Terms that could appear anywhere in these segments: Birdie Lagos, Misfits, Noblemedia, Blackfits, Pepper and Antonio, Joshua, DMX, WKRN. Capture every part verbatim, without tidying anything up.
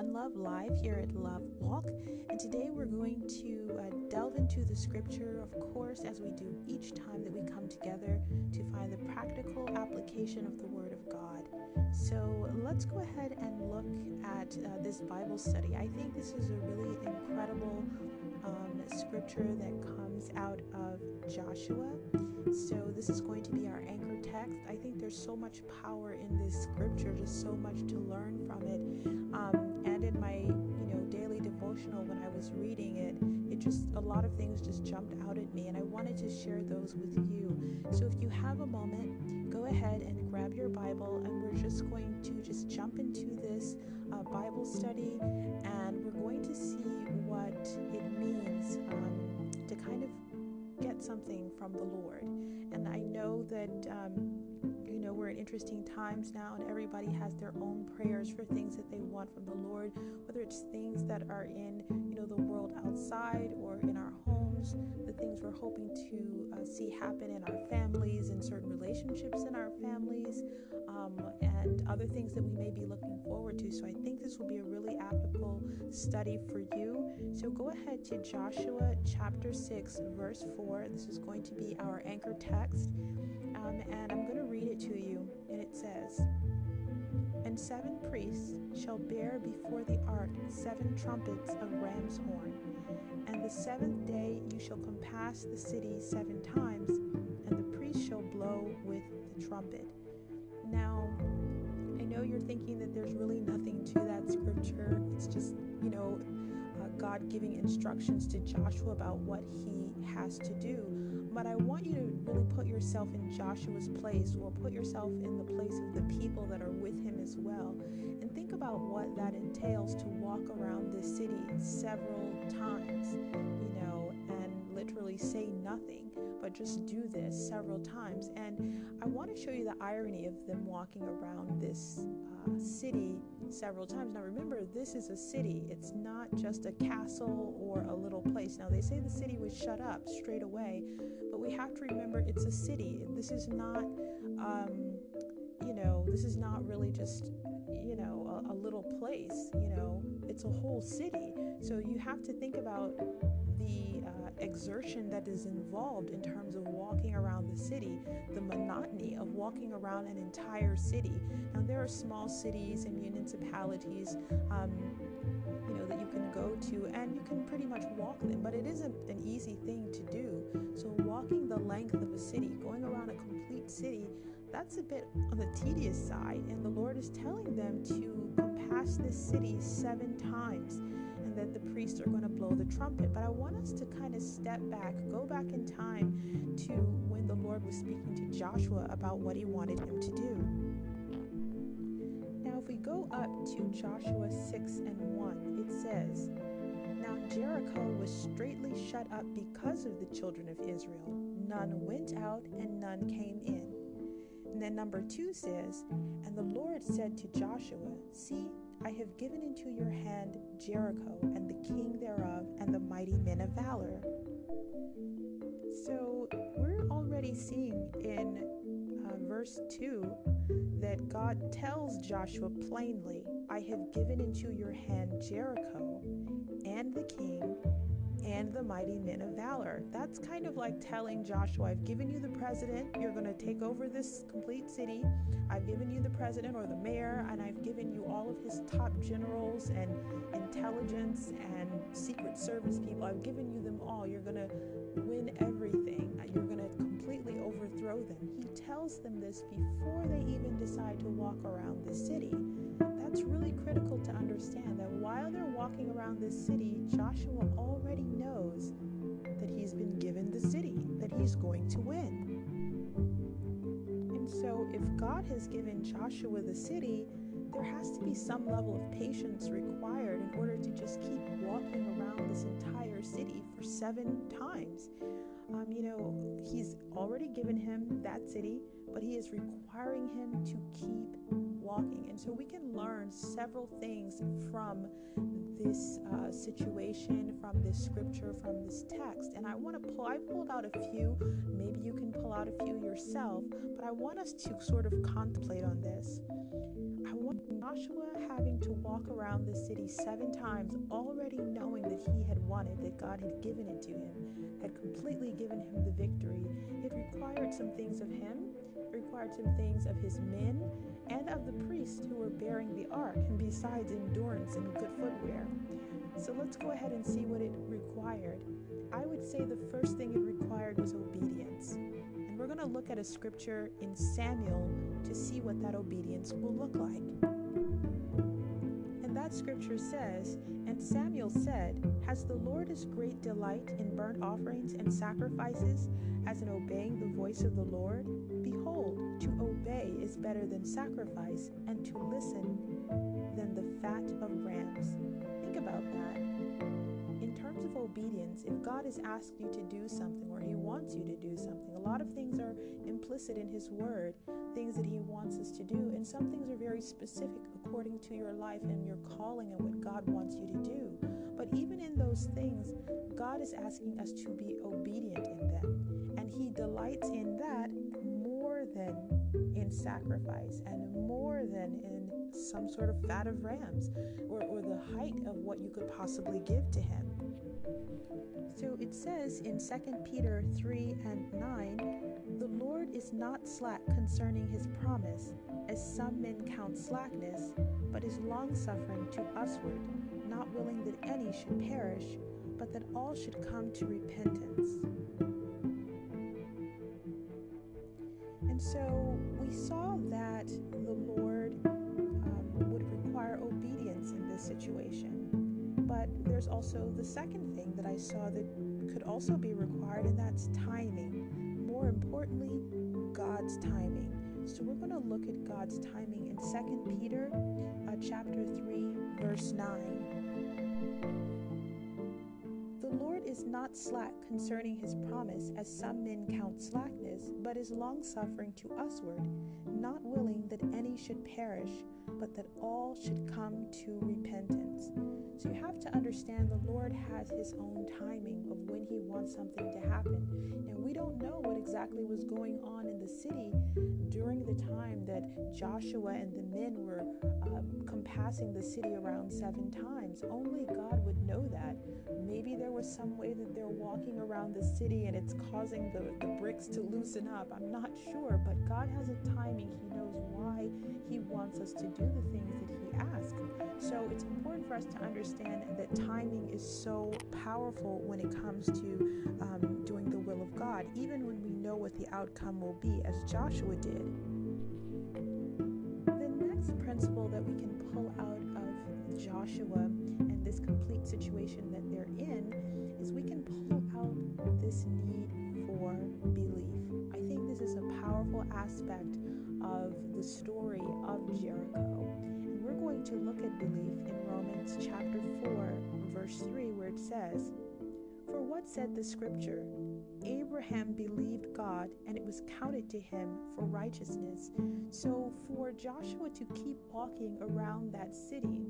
On Love Live here at Love Walk, and today we're going to uh, delve into the scripture, of course, as we do each time that we come together to find the practical application of the Word of God. So let's go ahead and look at uh, this Bible study. I think this is a really incredible um, scripture that comes out of Joshua. So this is going to be our anchor text. I think there's so much power in this scripture, just so much to learn from it. Um, and in my, you know, daily devotional, when I was reading it, it just, a lot of things just jumped out at me, and I wanted to share those with you. So if you have a moment, go ahead and grab your Bible, and we're just going to just jump into this uh, Bible study, and we're going to see what it means um, to kind of get something from the Lord. And I know that um, you know, we're in interesting times now, and everybody has their own prayers for things that they want from the Lord, whether it's things that are in, you know, the world outside or in our homes, the things we're hoping to uh, see happen in our families, in certain relationships in our families, um, and other things that we may be looking forward to. So I think this will be a really applicable study for you. So go ahead to Joshua chapter six, verse four. This is going to be our anchor text, um, and I'm going to read it to you, and it says, "And seven priests shall bear before the ark seven trumpets of ram's horn, and the seventh day you shall compass the city seven times, and the priest shall blow with the trumpet." Now, I know you're thinking that there's really nothing to that scripture. It's just, you know, uh, God giving instructions to Joshua about what he has to do. But I want you to really put yourself in Joshua's place, or put yourself in the place of the people that are with him as well. And think about what that entails to walk around this city several times, you know, and literally say nothing, but just do this several times. And I want to show you the irony of them walking around this uh, city several times. Now remember, this is a city. It's not just a castle or a little place. Now they say the city was shut up straight away, but we have to remember it's a city. This is not, um, you know, this is not really just, you know, a, a little place. You know, it's a whole city. So you have to think about the uh, exertion that is involved in terms of walking around the city, the monotony of walking around an entire city. Now there are small cities and municipalities um, you know, that you can go to, and you can pretty much walk them, but it isn't an easy thing to do. So walking the length of a city, going around a complete city, that's a bit on the tedious side, and the Lord is telling them to compass this city seven times, and that the priests are going to blow the trumpet. But I want us to kind of step back, go back in time to when the Lord was speaking to Joshua about what he wanted him to do. Now if we go up to Joshua six and one, it says, "Now Jericho was straitly shut up because of the children of Israel. None went out and none came in." And then number two says, "And the Lord said to Joshua, See, I have given into your hand Jericho and the king thereof and the mighty men of valor." So we're already seeing in uh, verse two that God tells Joshua plainly, "I have given into your hand Jericho and the king and the mighty men of valor." That's kind of like telling Joshua, I've given you the president, you're going to take over this complete city. I've given you the president or the mayor, and I've given you all of his top generals and intelligence and secret service people. I've given you them all. You're going to win everything. You're going to completely overthrow them. He tells them this before they even decide to walk around the city. That's really critical to understand, that while they're walking around this city, Joshua already knows that he's been given the city, that he's going to win. And so if God has given Joshua the city, there has to be some level of patience required in order to just keep walking around this entire city for seven times. Um, you know, he's already given him that city, but he is requiring him to keep walking. And so we can learn several things from this uh, situation, from this scripture, from this text. And I want to pull, I pulled out a few, maybe you can pull out a few yourself, but I want us to sort of contemplate on this. I want Joshua having to walk around the city seven times, already knowing that he had won it, that God had given it to him, had completely given him the victory. It required some things of him, it required some things of his men, and of the priests who were bearing the ark, and besides endurance and good footwear. So let's go ahead and see what it required. I would say the first thing it required was obedience. And we're going to look at a scripture in Samuel to see what that obedience will look like. And that scripture says, "And Samuel said, Has the Lord his great delight in burnt offerings and sacrifices, as in obeying the voice of the Lord? Behold, to obey is better than sacrifice, and to listen than the fat of rams." Think about that. In terms of obedience, if God has asked you to do something, or he wants you to do something, a lot of things are implicit in his word, things that he wants us to do, and some things are very specific according to your life and your calling and what God wants you to do. But even in those things, God is asking us to be obedient in them, and he delights in that more than in sacrifice, and more than in some sort of fat of rams, or, or the height of what you could possibly give to him. So it says in Second Peter three and nine, "The Lord is not slack concerning his promise, as some men count slackness, but is long-suffering to usward, not willing that any should perish, but that all should come to repentance." And so we saw that the Lord um, would require obedience in this situation. But there's also the second thing that I saw that could also be required, and that's timing. More importantly, God's timing. So we're going to look at God's timing in Second Peter uh, chapter three, verse nine. "The Lord is not slack concerning his promise, as some men count slackness, but is long-suffering to usward, not willing that any should perish, but that all should come to repentance." So you have to understand the Lord has his own timing of when he wants something to happen. Now, we don't know what exactly was going on in the city during the time that Joshua and the men were uh, compassing the city around seven times. Only God would know that. Maybe there was some way that they're walking around the city and it's causing the, the bricks to loosen up. I'm not sure, but God has a timing. He knows why he wants us to do the things that he asks. So it's important for us to understand that timing is so powerful when it comes to um, doing the will of God, even when we know what the outcome will be, as Joshua did. The next principle that we can pull out of Joshua and this complete situation that they're in is we can pull out this need for belief. I think this is a powerful aspect of the story of Jericho. And we're going to look at belief in Romans chapter four, verse three, where it says, "For what said the scripture? Abraham believed God, and it was counted to him for righteousness." So for Joshua to keep walking around that city,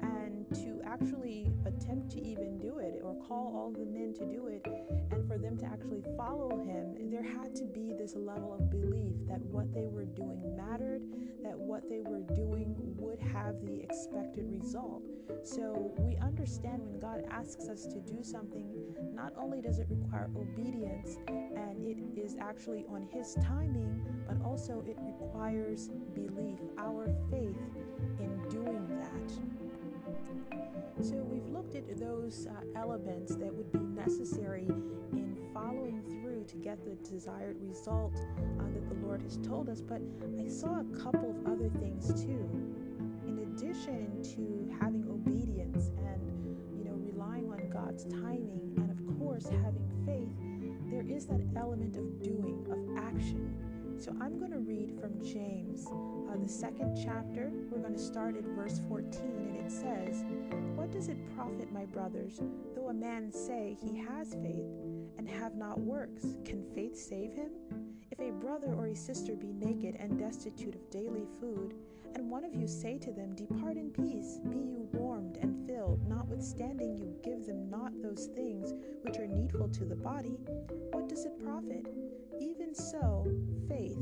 and to actually attempt to even do it, or call all the men to do it, and for them to actually follow him, there had to be this level of belief that what they were doing mattered, that what they were doing would have the expected result. So we understand when God asks us to do something, not only does it require obedience, and it is actually on his timing, but also it requires belief, our faith in doing that. So we've looked at those uh, elements that would be necessary in following through to get the desired result uh, that the Lord has told us, but I saw a couple of other things too. In addition to having obedience and, you know, relying on God's timing, and of course having faith, there is that element of doing, of action. So I'm going to read from James, uh, the second chapter. We're going to start at verse fourteen, and it says, "What does it profit, my brothers, though a man say he has faith and have not works? Can faith save him? If a brother or a sister be naked and destitute of daily food, and one of you say to them, Depart in peace, be you warmed and filled, notwithstanding you give them not those things which are needful to the body, what does it profit? Even so, faith,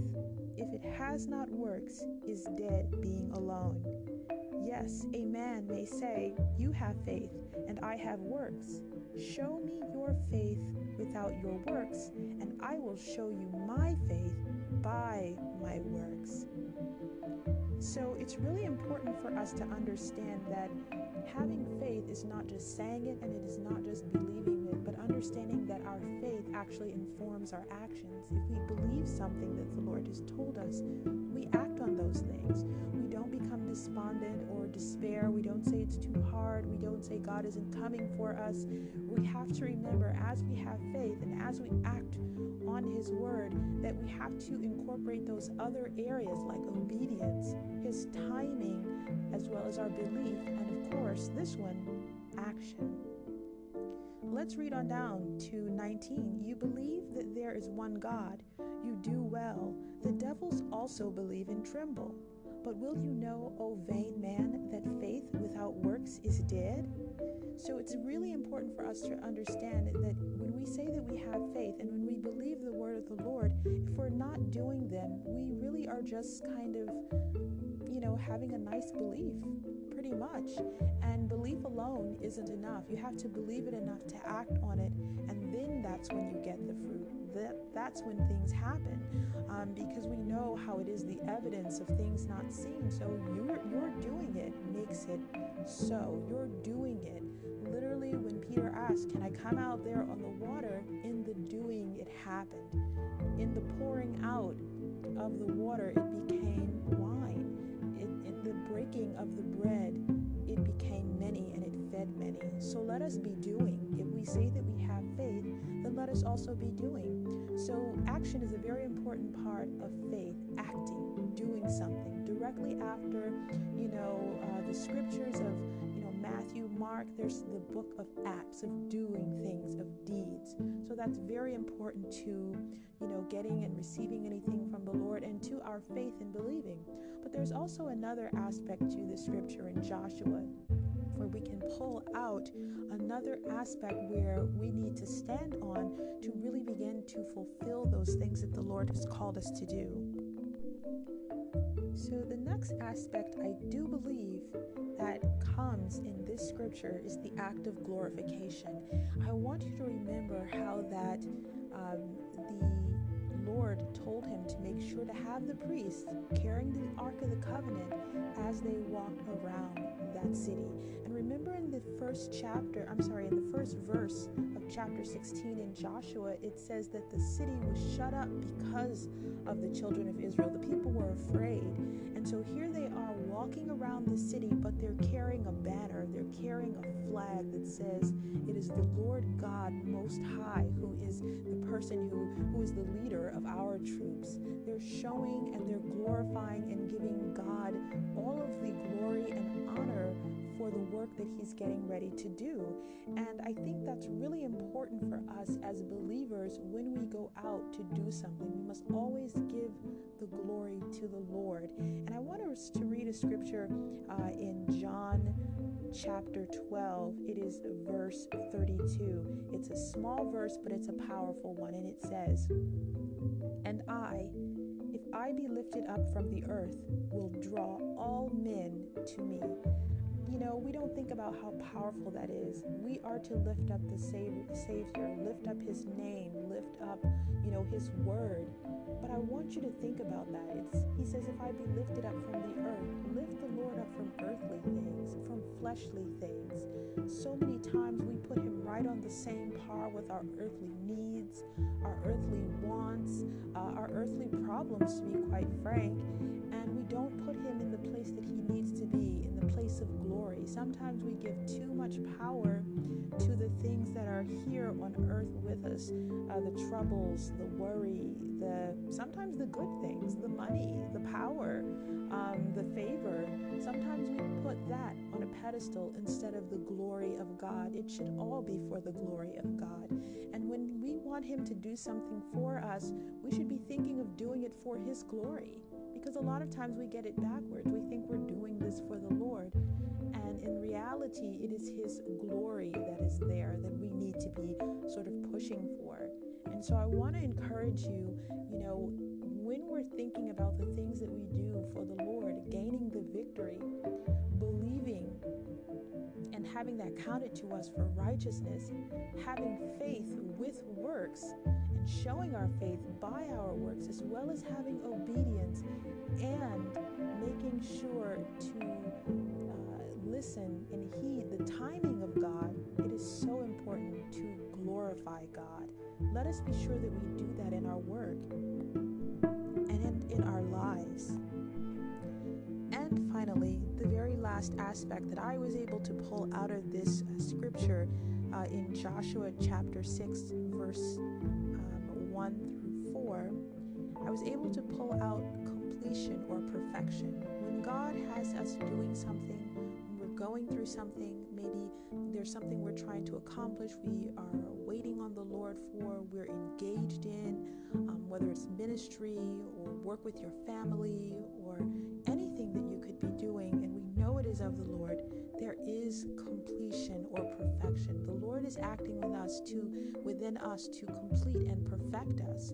if it has not works, is dead being alone. Yes, a man may say, You have faith, and I have works. Show me your faith without your works, and I will show you my faith by my works." So it's really important for us to understand that having faith is not just saying it, and it is not just believing it, but understanding that our faith actually informs our actions. If we believe something that the Lord has told us, we act on those things. We don't become despondent or despair. We don't say it's too hard. We don't say God isn't coming for us. We have to remember, as we have faith and as we act on His word, that we have to incorporate those other areas like obedience, His timing, as well as our belief, and of course, this one, action. Let's read on down to nineteen. "You believe that there is one God. You do well. The devils also believe and tremble. But will you know, O vain man, that faith without works is dead?" So it's really important for us to understand that when we say that we have faith and when we believe the word of the Lord, if we're not doing them, we really are just kind of, you know, having a nice belief, pretty much. And belief alone isn't enough. You have to believe it enough to act on it, and then that's when you get the fruit. That, that's when things happen, um, because we know how it is the evidence of things not seen. So you're, you're doing it makes it so. You're doing it. Literally, when Peter asked, "Can I come out there on the water?" in the doing, it happened. In the pouring out of the water, it became wine. It, in the breaking of the bread, it became many, and it fed many. So let us be doing. If we say that we have faith, then let us also be doing. So action is a very important part of faith, acting, doing something. Directly after, you know, uh, the scriptures of, you know, Matthew, Mark, there's the book of acts, of doing things, of deeds. So that's very important to, you know, getting and receiving anything from the Lord, and to our faith in believing. But there's also another aspect to the scripture in Joshua, where we can pull out another aspect where we need to stand on to really begin to fulfill those things that the Lord has called us to do. So the next aspect, I do believe, that comes in this scripture is the act of glorification. I want you to remember how that um, the Lord told him to make sure to have the priests carrying the Ark of the Covenant as they walked around that city. And remember in the first chapter, I'm sorry, in the first verse of chapter sixteen in Joshua, it says that the city was shut up because of the children of Israel. The people were afraid. And so here they are walking around the city, but they're carrying a banner, they're carrying a flag that says, "It is the Lord God Most High," who is the person who, who is the leader of our troops. They're showing and they're glorifying and giving God all of the glory and honor for the work that he's getting ready to do. And I think that's really important for us as believers. When we go out to do something, we must always give the glory to the Lord. And I want us to read a scripture uh, in John chapter twelve. It is verse thirty-two. It's a small verse, but it's a powerful one, and it says, "And I, if I be lifted up from the earth, will draw all men to me." You know, we don't think about how powerful that is. We are to lift up the Savior, lift up His name, lift up, you know, His word. But I want you to think about that. It's, he says, "If I be lifted up from the earth," lift the Lord up from earthly things, from fleshly things. So many times we put Him right on the same par with our earthly needs, our earthly wants, uh, our earthly problems, to be quite frank. And we don't put Him in the place that He needs to be, in the place of glory. Sometimes we give too much power to the things that are here on earth with us, uh, the trouble, troubles, the worry, the sometimes the good things, the money, the power, um, the favor. Sometimes we put that on a pedestal instead of the glory of God. It should all be for the glory of God. And when we want Him to do something for us, we should be thinking of doing it for His glory. Because a lot of times we get it backwards. We think we're doing this for the Lord. And in reality, it is His glory that is there that we need to be sort of pushing for. And so I want to encourage you, you know, when we're thinking about the things that we do for the Lord, gaining the victory, believing and having that counted to us for righteousness, having faith with works, and showing our faith by our works, as well as having obedience and making sure to uh, listen and heed the timing of God, it is so important to glorify God. Let us be sure that we do that in our work and in our lives. And finally, the very last aspect that I was able to pull out of this scripture uh, in Joshua chapter six, verse um, one through four, I was able to pull out completion or perfection. When God has us doing something, when we're going through something, maybe there's something we're trying to accomplish, we are waiting on the Lord for, we're engaged in, um, whether it's ministry or work with your family or anything that you could be doing, and we know it is of the Lord, there is completion or perfection. The Lord is acting with us to, within us to complete and perfect us.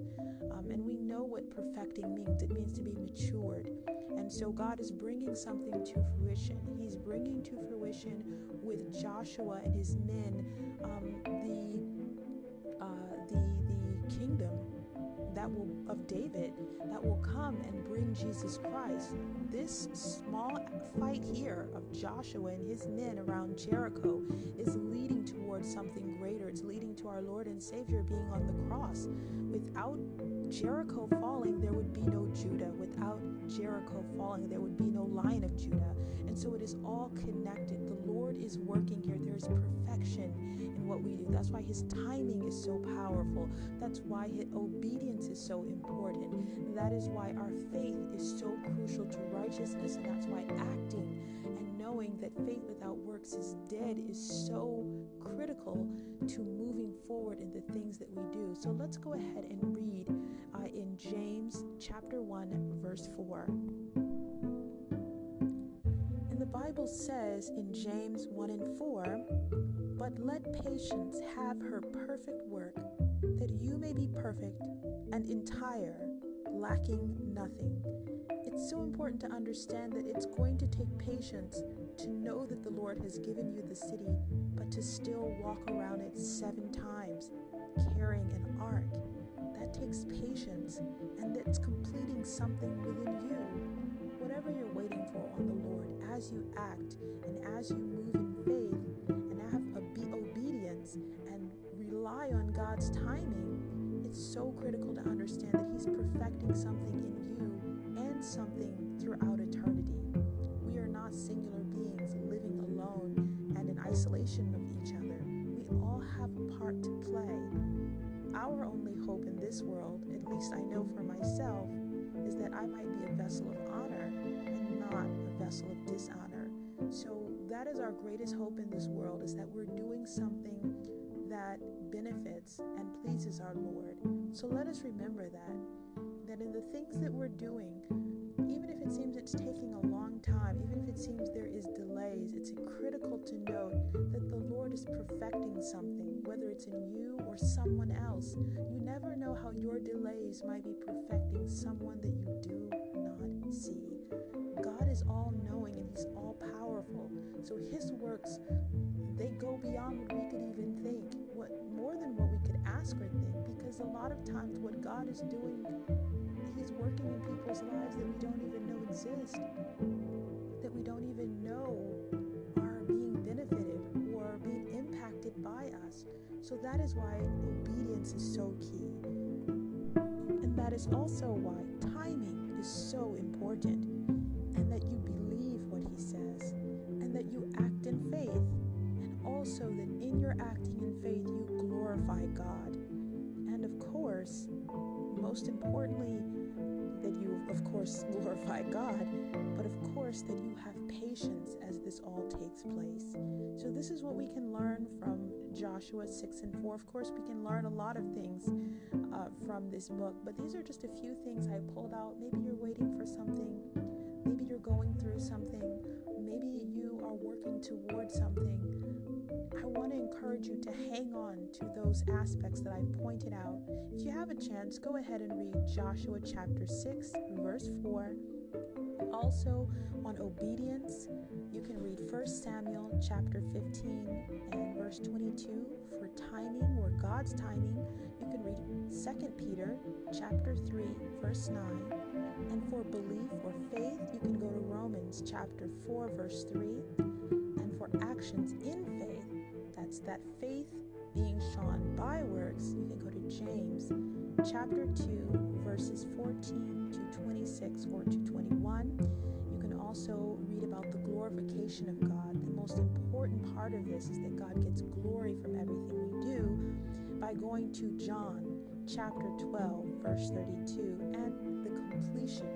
Um, and we know what perfecting means. It means to be matured. And so God is bringing something to fruition. He's bringing to fruition with Joshua and his men um, the, uh, the, the kingdom that will of David that will come and bring Jesus Christ. This small fight here of Joshua and his men around Jericho is leading towards something greater. It's leading to our Lord and Savior being on the cross. Without Jericho falling, there would be no Judah. Without Jericho falling, there would be no line of Judah. And so it is all connected. The Lord is working here. There is perfection in what we do. That's why His timing is so powerful. That's why His obedience is so important. That is why our faith is so crucial to righteousness. And that's why acting and knowing that faith without works is dead is so critical to moving forward in the things that we do. So let's go ahead and read uh, in James chapter one, verse four. And the Bible says in James one and four, "But let patience have her perfect work, that you may be perfect and entire, lacking nothing." It's so important to understand that it's going to take patience to know that the Lord has given you the city, but to still walk around it seven times, carrying an ark. That takes patience, and that's completing something within you. Whatever you're waiting for on the Lord, as you act and as you move in faith and have obe- obedience and rely on God's timing, it's so critical to understand that He's perfecting something in you and something throughout eternity. We are not singular beings living alone and in isolation of each other. We all have a part to play. Our only hope in this world, at least I know for myself, is that I might be a vessel of honor and not a vessel of dishonor. So that is our greatest hope in this world, is that we're doing something that benefits and pleases our Lord. So let us remember that, that in the things that we're doing, even if it seems it's taking a long time, even if it seems there is delays, it's critical to note that the Lord is perfecting something, whether it's in you or someone else. You never know how your delays might be perfecting someone that you do not see. God is all-knowing and He's all-powerful, so His works, they go beyond what we could even think, what more than what we could ask or think, because a lot of times what God is doing, He's working in people's lives that we don't even know exist, that we don't even know are being benefited or being impacted by us. So that is why obedience is so key. And that is also why timing is so important, and that you believe what He says, and that you act in faith, and also that in your acting in faith you glorify God. And of course, most importantly, that you, of course, glorify God, but of course that you have patience as this all takes place. So this is what we can learn from Joshua six and four. Of course, we can learn a lot of things uh, from this book, but these are just a few things I pulled out. Maybe you're waiting for something. Maybe you're going through something. Maybe you are working toward something. I want to encourage you to hang on to those aspects that I've pointed out. If you have a chance, go ahead and read Joshua chapter six, verse four. Also, on obedience, you can read First Samuel chapter fifteen and verse twenty-two for timing or God's timing. You can read Second Peter chapter three, verse nine. And for belief or faith, you can go to Romans chapter four, verse three. And for actions in faith, that's that faith being shown by works, you can go to James chapter two verses fourteen to twenty-six or to twenty-one. You can also read about the glorification of God. The most important part of this is that God gets glory from everything we do by going to John chapter twelve verse thirty-two and the completion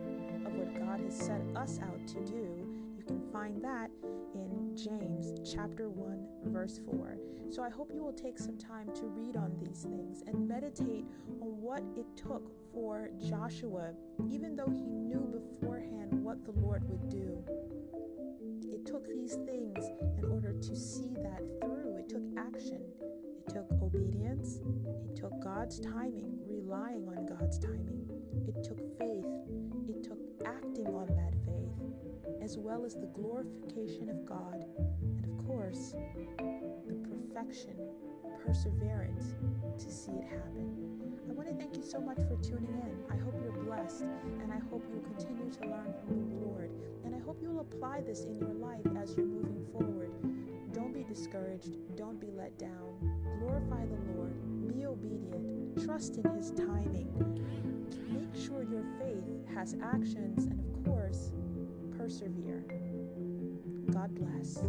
of what God has set us out to do. You can find that in James chapter one verse four. So I hope you will take some time to read on these things and meditate on what it took for Joshua, even though he knew beforehand what the Lord would do. It took these things in order to see that through. It took action. It took obedience. It took God's timing, relying on God's timing. It took faith. It took acting on that faith, as well as the glorification of God, and of course, the perfection, perseverance to see it happen. I want to thank you so much for tuning in. I hope you're blessed, and I hope you'll continue to learn from the Lord, and I hope you'll apply this in your life as you're moving forward. Don't be discouraged. Don't be let down. Glorify the Lord. Be obedient. Trust in His timing. Make sure your faith has actions, and of course, persevere. God bless.